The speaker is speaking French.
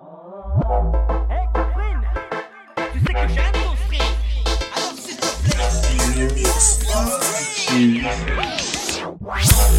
Hey, Catherine, tu sais que j'aime ton stream. Alors s'il te plaît,